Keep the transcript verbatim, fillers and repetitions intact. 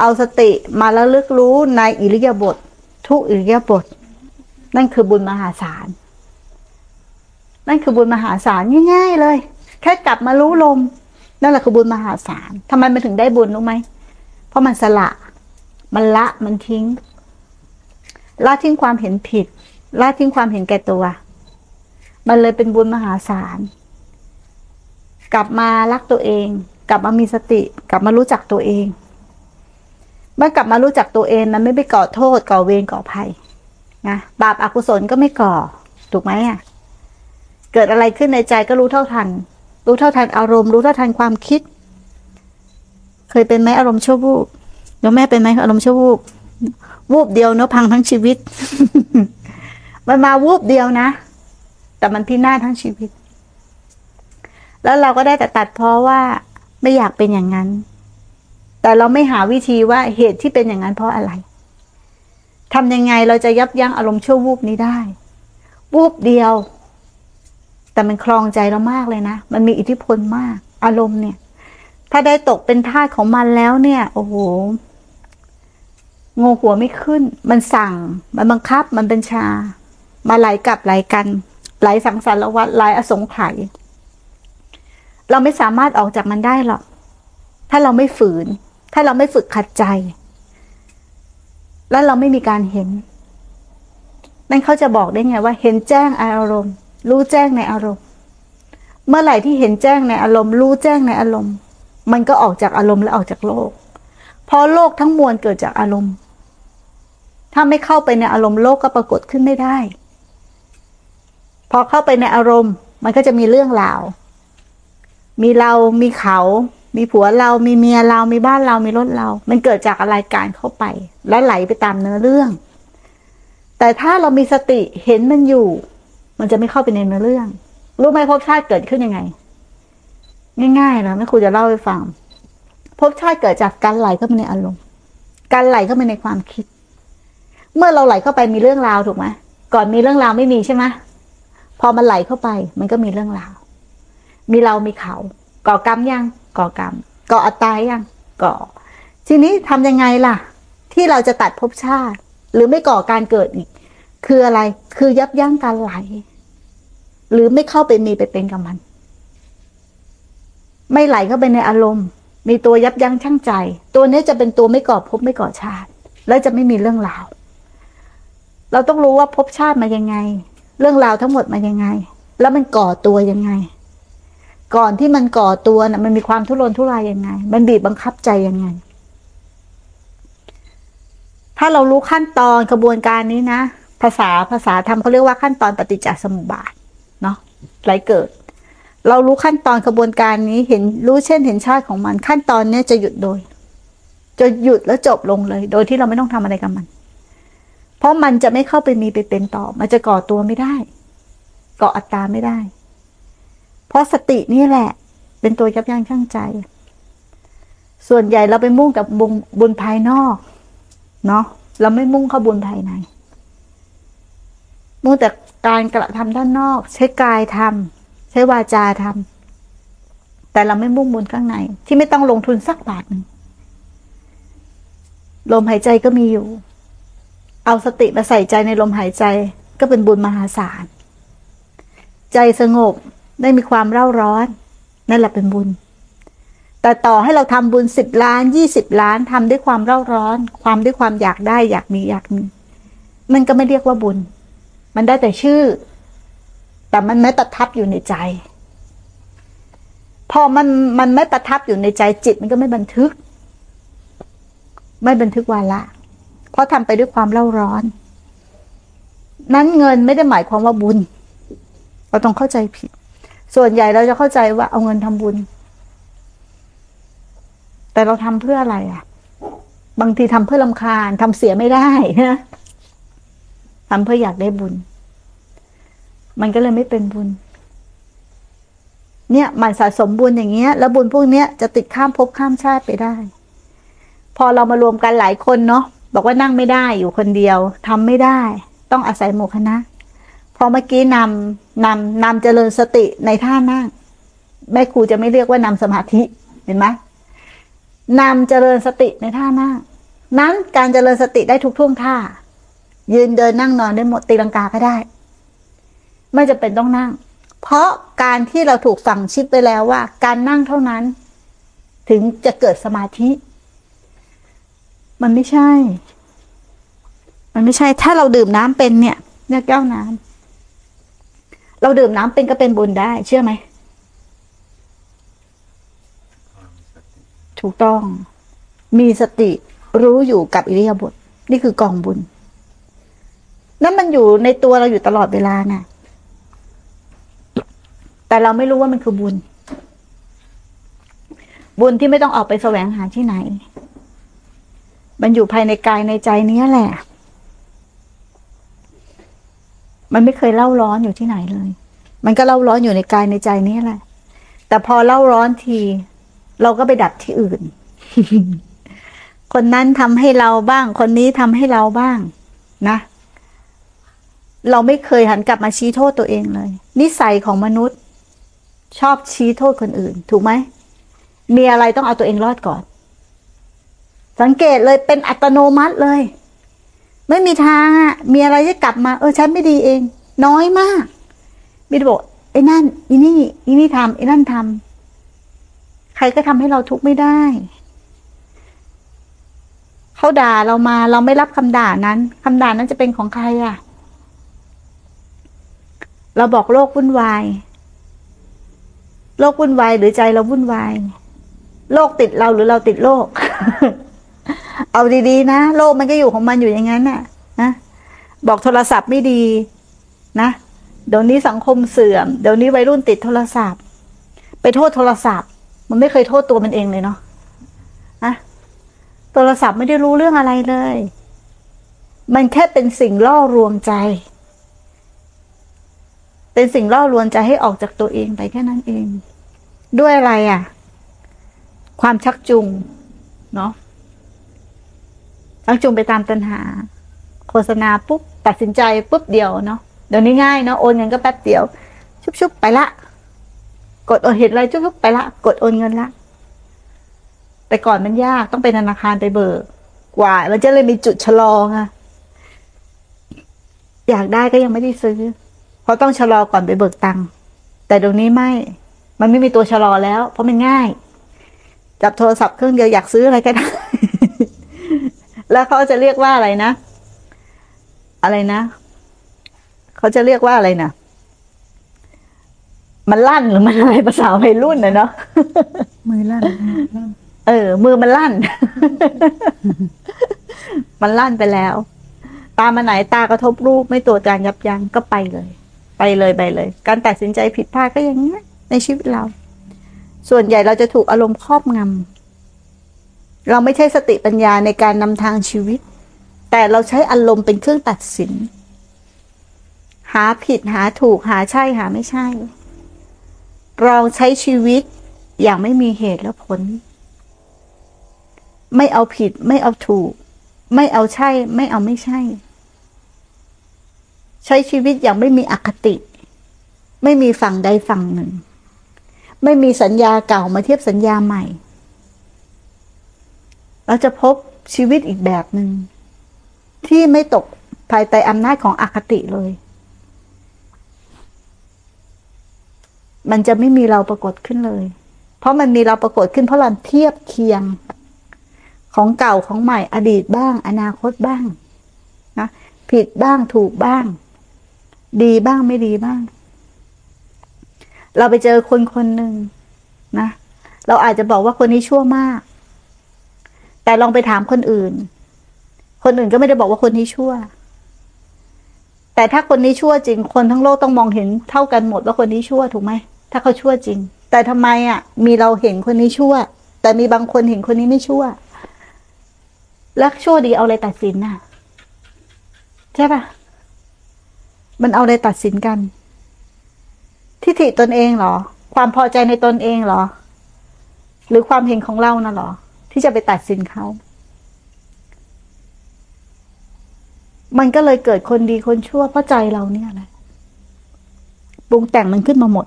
เอาสติมาระลึกรู้ในอิริยาบถทุกอิริยาบถนั่นคือบุญมหาศาลนั่นคือบุญมหาศาลง่ายๆเลยแค่กลับมารู้ลมนั่นแหละคือบุญมหาศาลทำไมมันถึงได้บุญรู้ไหมเพราะมันสละมันละมันทิ้งละทิ้งความเห็นผิดละทิ้งความเห็นแก่ตัวมันเลยเป็นบุญมหาศาลกลับมารักตัวเองกลับมามีสติกลับมารู้จักตัวเองเมื่อกลับมารู้จักตัวเองมันไม่ไปก่อโทษก่อเวรก่อภัยนะบาปอกุศลก็ไม่ก่อถูกไหมอ่ะเกิดอะไรขึ้นในใจก็รู้เท่าทันรู้เท่าทันอารมณ์รู้เท่าทันความคิดเคยเป็นไหมอารมณ์ชั่ววูบเดี๋ยวแม่เป็นไหมอารมณ์ชั่ววูบวูบเดียวเนาะพังทั้งชีวิต มันมาวูบเดียวนะแต่มันพินาศทั้งชีวิตแล้วเราก็ได้แต่ตัดเพราะว่าไม่อยากเป็นอย่างนั้นแต่เราไม่หาวิธีว่าเหตุที่เป็นอย่างนั้นเพราะอะไรทำยังไงเราจะยับยั้งอารมณ์ชั่ววูบนี้ได้วูบเดียวแต่มันคลองใจเรามากเลยนะมันมีอิทธิพลมากอารมณ์เนี่ยถ้าได้ตกเป็นทาสของมันแล้วเนี่ยโอ้โหงอหัวไม่ขึ้นมันสั่งมันบังคับมันเป็นชามาไหลกลับไหลกันไหลสังสารวัฏไหลอสงไขยเราไม่สามารถออกจากมันได้หรอกถ้าเราไม่ฝืนถ้าเราไม่ฝึกขัดใจแล้วเราไม่มีการเห็นนั่นเขาจะบอกได้ไงว่าเห็นแจ้งอารมณ์รู้แจ้งในอารมณ์เมื่อไหร่ที่เห็นแจ้งในอารมณ์รู้แจ้งในอารมณ์มันก็ออกจากอารมณ์และออกจากโลกเพราะโลกทั้งมวลเกิดจากอารมณ์ถ้าไม่เข้าไปในอารมณ์โลกก็ปรากฏขึ้นไม่ได้พอเข้าไปในอารมณ์มันก็จะมีเรื่องราวมีเรามีเขามีผัวเรามีเมียเรามีบ้านเรามีรถเรามันเกิดจากอะไรการเข้าไปและไหลไปตามเนื้อเรื่องแต่ถ้าเรามีสติเห็นมันอยู่มันจะไม่เข้าไปในเนื้อเรื่องรู้ไหมภพชาติเกิดขึ้นยังไงง่ายๆนะแม่ครูจะเล่าให้ฟังภพชาติเกิดจากการไหลเข้าไปในอารมณ์การไหลเข้าไปในความคิดเมื่อเราไหลเข้าไปมีเรื่องราวถูกไหมก่อนมีเรื่องราวไม่มีใช่ไหมพอมันไหลเข้าไปมันก็มีเรื่องราวมีเรามีเขาก่อกรรมยังก่อกรรมก่ออัตตายังก่อทีนี้ทำยังไงล่ะที่เราจะตัดภพชาติหรือไม่ก่อการเกิดอีกคืออะไรคือยับยั้งการไหลหรือไม่เข้าไปมีไปเป็นกับมันไม่ไหลเข้าไปในอารมณ์มีตัวยับยั้งชั่งใจตัวนี้จะเป็นตัวไม่ก่อภพไม่ก่อชาติและจะไม่มีเรื่องราวเราต้องรู้ว่าภพชาติมายังไงเรื่องราวทั้งหมดมายังไงแล้วมันก่อตัวยังไงก่อนที่มันก่อตัวน่ะมันมีความทุรนทุรายยังไงมันบีบบังคับใจยังไงถ้าเรารู้ขั้นตอนกระบวนการนี้นะภาษาภาษาธรรมเขาเรียกว่าขั้นตอนปฏิจจสมุปบาทเนาะไหลเกิดเรารู้ขั้นตอนกระบวนการนี้เห็นรู้เช่นเห็นชาติของมันขั้นตอนนี้จะหยุดโดยจะหยุดแล้วจบลงเลยโดยที่เราไม่ต้องทำอะไรกับมันเพราะมันจะไม่เข้าไปมีไปเป็นต่อมันจะก่อตัวไม่ได้ก่ออัตตาไม่ได้เพราะสตินี่แหละเป็นตัวยับยั้งชั่งใจส่วนใหญ่เราไปมุ่งกับบุญภายนอกเนาะเราไม่มุ่งเข้าบุญภายในมุ่งแต่การกระทำด้านนอกใช้กายทำใช้วาจาทำแต่เราไม่มุ่งบุญข้างในที่ไม่ต้องลงทุนสักบาทหนึ่งลมหายใจก็มีอยู่เอาสติมาใส่ใจในลมหายใจก็เป็นบุญมหาศาลใจสงบได้มีความเร่าร้อนนั่นแหละเป็นบุญแต่ต่อให้เราทำบุญสิบล้านยี่สิบล้านทำด้วยความเร่าร้อนความด้วยความอยากได้อยากมีอยากมีมันก็ไม่เรียกว่าบุญมันได้แต่ชื่อแต่มันไม่ประทับอยู่ในใจพอมันมันไม่ประทับอยู่ในใจจิตมันก็ไม่บันทึกไม่บันทึกวาระเพราะทำไปด้วยความเร่าร้อนนั้นเงินไม่ได้หมายความว่าบุญเราต้องเข้าใจผิดส่วนใหญ่เราจะเข้าใจว่าเอาเงินทำบุญแต่เราทำเพื่ออะไรอ่ะบางทีทำเพื่อรำคาญทำเสียไม่ได้นะทำเพื่ออยากได้บุญมันก็เลยไม่เป็นบุญเนี่ยมันสะสมบุญอย่างเงี้ยแล้วบุญพวกเนี้ยจะติดข้ามภพข้ามชาติไปได้พอเรามารวมกันหลายคนเนาะบอกว่านั่งไม่ได้อยู่คนเดียวทำไม่ได้ต้องอาศัยหมู่คณะพอเมื่อกี้นำนำนำเจริญสติในท่านั่งแม่ครูจะไม่เรียกว่านำสมาธิเห็นไหมนำเจริญสติในท่านั่ง นั้นการเจริญสติได้ทุกท่วงท่ายืนเดินนั่งนอนได้หมดตีลังกาก็ได้ไม่จำเป็นต้องนั่งเพราะการที่เราถูกสั่งชิปไปแล้วว่าการนั่งเท่านั้นถึงจะเกิดสมาธิมันไม่ใช่มันไม่ใช่ถ้าเราดื่มน้ำเป็นเนี่ยเนี่ยแก้วน้ำเราดื่มน้ำเป็นก็เป็นบุญได้เชื่อไหมถูกต้องมีสติรู้อยู่กับอิริยาบถนี่คือกองบุญนั่นมันอยู่ในตัวเราอยู่ตลอดเวลาน่ะแต่เราไม่รู้ว่ามันคือบุญบุญที่ไม่ต้องออกไปแสวงหาที่ไหนมันอยู่ภายในกายในใจนี้แหละมันไม่เคยเล่าร้อนอยู่ที่ไหนเลยมันก็เล่าร้อนอยู่ในกายในใจนี้แหละแต่พอเล่าร้อนทีเราก็ไปดับที่อื่น คนนั้นทำให้เราบ้างคนนี้ทำให้เราบ้างนะเราไม่เคยหันกลับมาชี้โทษตัวเองเลยนิสัยของมนุษย์ชอบชี้โทษคนอื่นถูกไหมมีอะไรต้องเอาตัวเองรอดก่อนสังเกตเลยเป็นอัตโนมัติเลยไม่มีทางอ่ะมีอะไรจะกลับมาเออฉันไม่ดีเองน้อยมากมีแต่บอกไอ้นั่นไอ้นี่ไอ้นี่ทำไอ้นั่นทำใครก็ทำให้เราทุกข์ไม่ได้เขาด่าเรามาเราไม่รับคำด่านั้นคำด่านั้นจะเป็นของใครอ่ะเราบอกโลกวุ่นวายโลกวุ่นวายหรือใจเราวุ่นวายโลกติดเราหรือเราติดโลก เอาดีๆนะโลกมันก็อยู่ของมันอยู่อย่างนั้นน่ะนะบอกโทรศัพท์ไม่ดีนะเดี๋ยวนี้สังคมเสื่อมเดี๋ยวนี้วัยรุ่นติดโทรศัพท์ไปโทษโทรศัพท์มันไม่เคยโทษตัวมันเองเลยเนาะนะโทรศัพท์ไม่ได้รู้เรื่องอะไรเลยมันแค่เป็นสิ่งล่อลวงใจเป็นสิ่งล่อลวงใจให้ออกจากตัวเองไปแค่นั้นเองด้วยอะไรอ่ะความชักจูงเนาะชักจูงไปตามตัณหาโฆษณาปุ๊บตัดสินใจปุ๊บเดียวเนาะเดี๋ยวนี้ง่ายเนาะโอนเงินก็แป๊บเดียวชุบๆไปละกดโอนเห็นอะไรชุบๆไปละกดโอนเงินละแต่ก่อนมันยากต้องไปธนาคารไปเบิกกว่ามันจะเลยมีจุดชะลอไงอยากได้ก็ยังไม่ได้ซื้อเพราะต้องชะลอก่อนไปเบิกตังค์แต่เดี๋ยวนี้ไม่มันไม่มีตัวชะลอแล้วเพราะมันง่ายจับโทรศัพท์เครื่องเดียวอยากซื้ออะไรก็ได้ แล้วเขาจะเรียกว่าอะไรนะอะไรนะเขาจะเรียกว่าอะไรนะมันลั่นหรือมันอะไรภาษาวัยรุ่นน่ะเนาะ มือลั่น เออมือมันลั่น มันลั่นไปแล้วตามาไหนตากระทบรูปไม่ตัวจานยับยั้งก็ไปเลยไปเลยไปเลยการตัดสินใจผิดพลาดก็อย่างนี้ในชีวิตเราส่วนใหญ่เราจะถูกอารมณ์ครอบงำเราไม่ใช่สติปัญญาในการนำทางชีวิตแต่เราใช้อารมณ์เป็นเครื่องตัดสินหาผิดหาถูกหาใช่หาไม่ใช่เราใช้ชีวิตอย่างไม่มีเหตุและผลไม่เอาผิดไม่เอาถูกไม่เอาใช่ไม่เอาไม่ใช่ใช้ชีวิตอย่างไม่มีอคติไม่มีฝั่งใดฝั่งหนึ่งไม่มีสัญญาเก่ามาเทียบสัญญาใหม่เราจะพบชีวิตอีกแบบหนึ่งที่ไม่ตกภายใต้อำนาจของอคติเลยมันจะไม่มีเราปรากฏขึ้นเลยเพราะมันมีเราปรากฏขึ้นเพราะเราเทียบเคียงของเก่าของใหม่อดีตบ้างอนาคตบ้างนะผิดบ้างถูกบ้างดีบ้างไม่ดีบ้างเราไปเจอคนคนหนึ่งนะเราอาจจะบอกว่าคนนี้ชั่วมากแต่ลองไปถามคนอื่นคนอื่นก็ไม่ได้บอกว่าคนนี้ชั่วแต่ถ้าคนนี้ชั่วจริงคนทั้งโลกต้องมองเห็นเท่ากันหมดว่าคนนี้ชั่วถูกไหมถ้าเขาชั่วจริงแต่ทำไมอ่ะมีเราเห็นคนนี้ชั่วแต่มีบางคนเห็นคนนี้ไม่ชั่วรักชั่วดีเอาอะไรตัดสินน่ะใช่ปะมันเอาอะไรตัดสินกันทิฏฐิตนเองเหรอความพอใจในตนเองเหรอหรือความเห็นของเราน่ะเหรอที่จะไปตัดสินเขามันก็เลยเกิดคนดีคนชั่วเพราะใจเราเนี่ยแหละปรุงแต่งมันขึ้นมาหมด